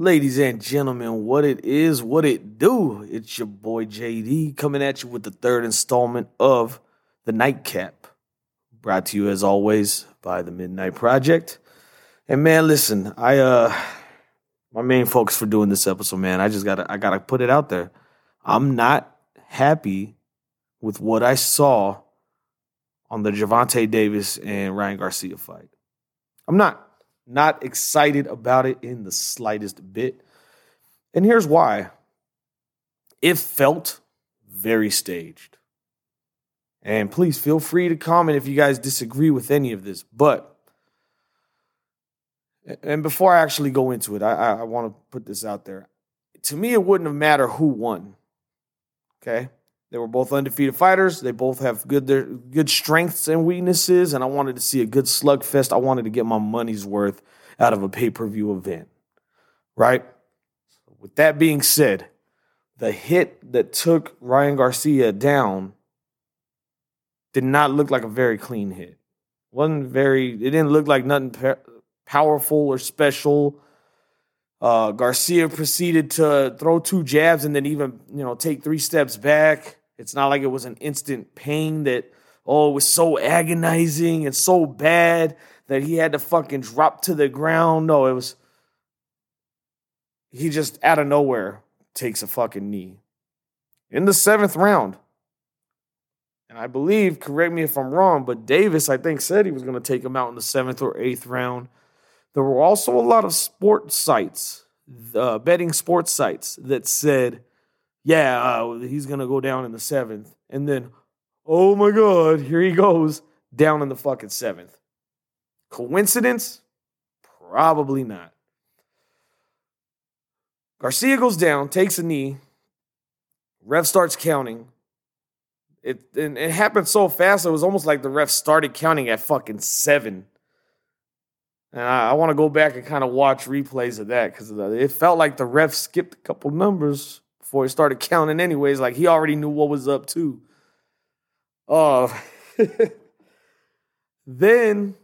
Ladies and gentlemen, what it is, what it do, it's your boy JD coming at you with the third installment of The Nightcap, brought to you as always by The Midnight Project. And man, listen, my main focus for doing this episode, man, I gotta put it out there. I'm not happy with what I saw on the Javante Davis and Ryan Garcia fight. I'm not excited about it in the slightest bit. And here's why. It felt very staged. And please feel free to comment if you guys disagree with any of this. But, and before I actually go into it, I want to put this out there. To me, it wouldn't have mattered who won. Okay? They were both undefeated fighters. They both have good strengths and weaknesses, and I wanted to see a good slugfest. I wanted to get my money's worth out of a pay-per-view event, right? With that being said, the hit that took Ryan Garcia down did not look like a very clean hit. It didn't look like nothing powerful or special. Garcia proceeded to throw two jabs and then take three steps back. It's not like it was an instant pain that, it was so agonizing and so bad that he had to fucking drop to the ground. No, it was, he just out of nowhere takes a fucking knee in the seventh round. And I believe, correct me if I'm wrong, but Davis, I think, said he was going to take him out in the seventh or eighth round. There were also a lot of sports sites, betting sports sites, that said, he's going to go down in the seventh. And then, oh my God, here he goes, down in the fucking seventh. Coincidence? Probably not. Garcia goes down, takes a knee. Ref starts counting. It happened so fast, it was almost like the ref started counting at fucking seven. And I want to go back and kind of watch replays of that because it felt like the ref skipped a couple numbers before he started counting anyways. Like, he already knew what was up, too. Then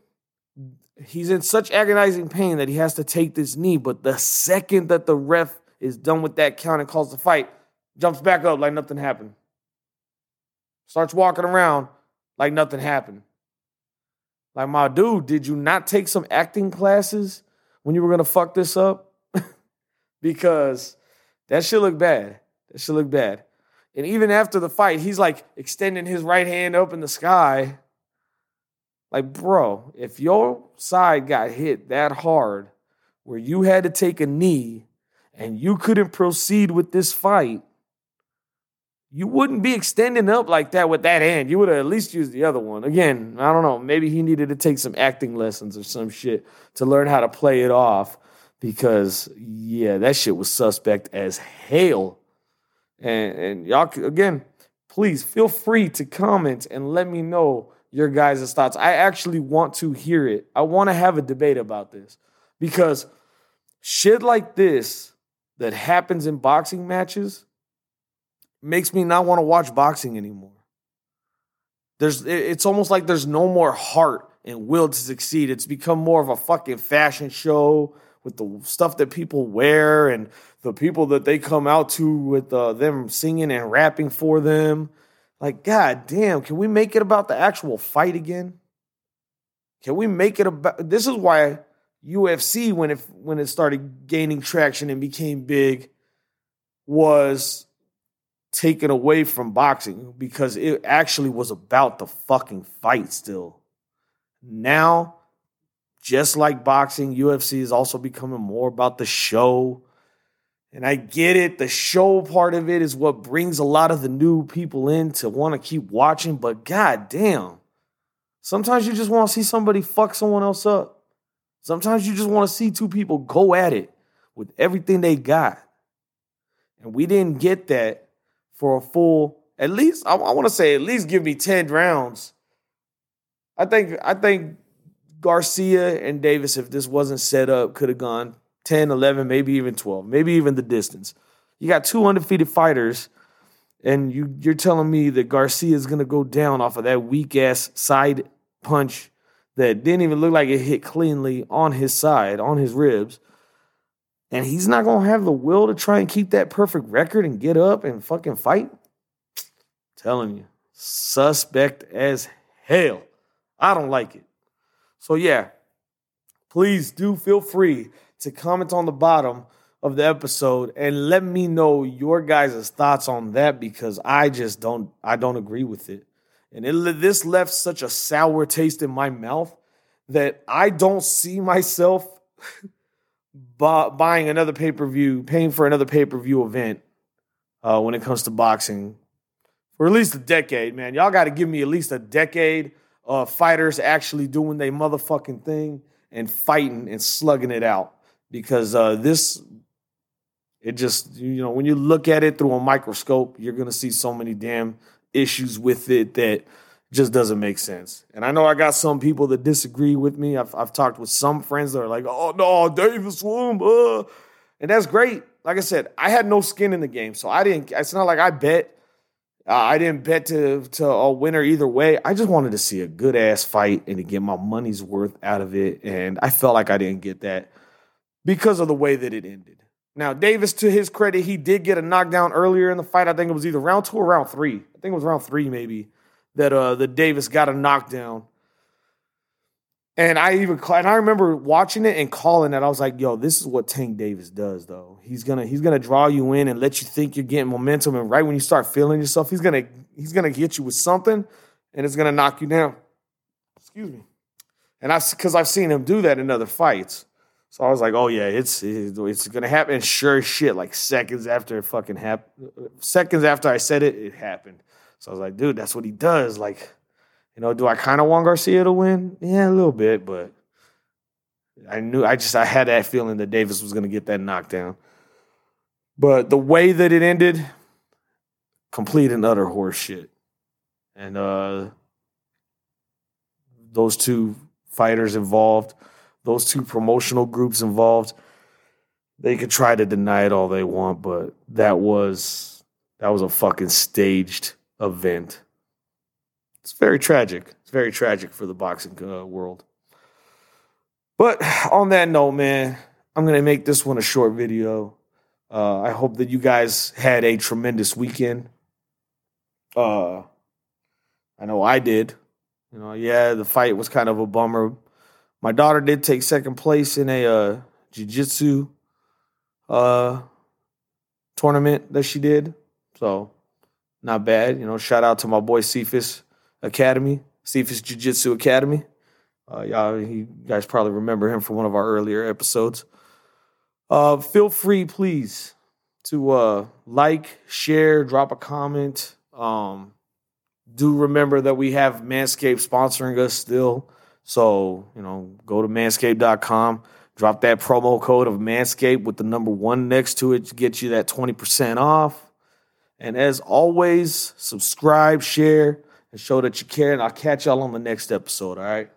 he's in such agonizing pain that he has to take this knee. But the second that the ref is done with that count and calls the fight, jumps back up like nothing happened. Starts walking around like nothing happened. Like, my dude, did you not take some acting classes when you were going to fuck this up? Because that shit looked bad. And even after the fight, he's, like, extending his right hand up in the sky. Like, bro, if your side got hit that hard where you had to take a knee and you couldn't proceed with this fight, you wouldn't be extending up like that with that hand. You would have at least used the other one. Again, I don't know. Maybe he needed to take some acting lessons or some shit to learn how to play it off because, that shit was suspect as hell. And y'all, again, please feel free to comment and let me know your guys' thoughts. I actually want to hear it. I want to have a debate about this because shit like this that happens in boxing matches makes me not want to watch boxing anymore. It's almost like there's no more heart and will to succeed. It's become more of a fucking fashion show with the stuff that people wear and the people that they come out to with them singing and rapping for them. Like, God damn, can we make it about the actual fight again? Can we make it about... This is why UFC, when it started gaining traction and became big, was taken away from boxing because it actually was about the fucking fight still. Now, just like boxing, UFC is also becoming more about the show. And I get it. The show part of it is what brings a lot of the new people in to want to keep watching. But goddamn, sometimes you just want to see somebody fuck someone else up. Sometimes you just want to see two people go at it with everything they got. And we didn't get that for a full, at least, I want to say, at least give me 10 rounds. I think Garcia and Davis, if this wasn't set up, could have gone 10, 11, maybe even 12, maybe even the distance. You got two undefeated fighters, and you're telling me that Garcia is going to go down off of that weak-ass side punch that didn't even look like it hit cleanly on his side, on his ribs. and he's not going to have the will to try and keep that perfect record and get up and fucking fight, I'm telling you, suspect as hell. I don't like it. So, yeah, please do feel free to comment on the bottom of the episode and let me know your guys' thoughts on that, because I just don't agree with it. And this left such a sour taste in my mouth that I don't see myself buying another pay-per-view, paying for another pay-per-view event when it comes to boxing for at least a decade, man. Y'all got to give me at least a decade of fighters actually doing their motherfucking thing and fighting and slugging it out, because it just, you know, when you look at it through a microscope, you're going to see so many damn issues with it that just doesn't make sense. And I know I got some people that disagree with me. I've talked with some friends that are like, oh, no, Davis won. And that's great. Like I said, I had no skin in the game, so I didn't. It's not like I bet. I didn't bet to a winner either way. I just wanted to see a good-ass fight and to get my money's worth out of it, and I felt like I didn't get that because of the way that it ended. Now, Davis, to his credit, he did get a knockdown earlier in the fight. I think it was either round two or round three. I think it was round three maybe that the Davis got a knockdown. And I remember watching it and calling it. I was like, yo, this is what Tank Davis does, though. He's gonna draw you in and let you think you're getting momentum. And right when you start feeling yourself, he's gonna hit you with something, and it's gonna knock you down. Excuse me. And I've seen him do that in other fights. So I was like, oh yeah, it's gonna happen. And sure as shit, like seconds after I said it, it happened. So I was like, dude, that's what he does. Like, you know, do I kind of want Garcia to win? Yeah, a little bit, but I had that feeling that Davis was going to get that knockdown. But the way that it ended, complete and utter horse shit. And those two fighters involved, those two promotional groups involved, they could try to deny it all they want, but that was a fucking staged event. It's very tragic. It's very tragic for the boxing world. But on that note, man, I'm going to make this one a short video. I hope that you guys had a tremendous weekend. I know I did. You know, yeah, the fight was kind of a bummer. My daughter did take second place in a jiu-jitsu tournament that she did. So not bad. You know, shout out to my boy Cephas Academy, Cephas Jiu-Jitsu Academy. You guys probably remember him from one of our earlier episodes. Feel free, please, to like, share, drop a comment. Do remember that we have Manscaped sponsoring us still. So, you know, go to manscaped.com, drop that promo code of Manscaped with the 1 next to it to get you that 20% off. And as always, subscribe, share, and show that you care, and I'll catch y'all on the next episode, all right?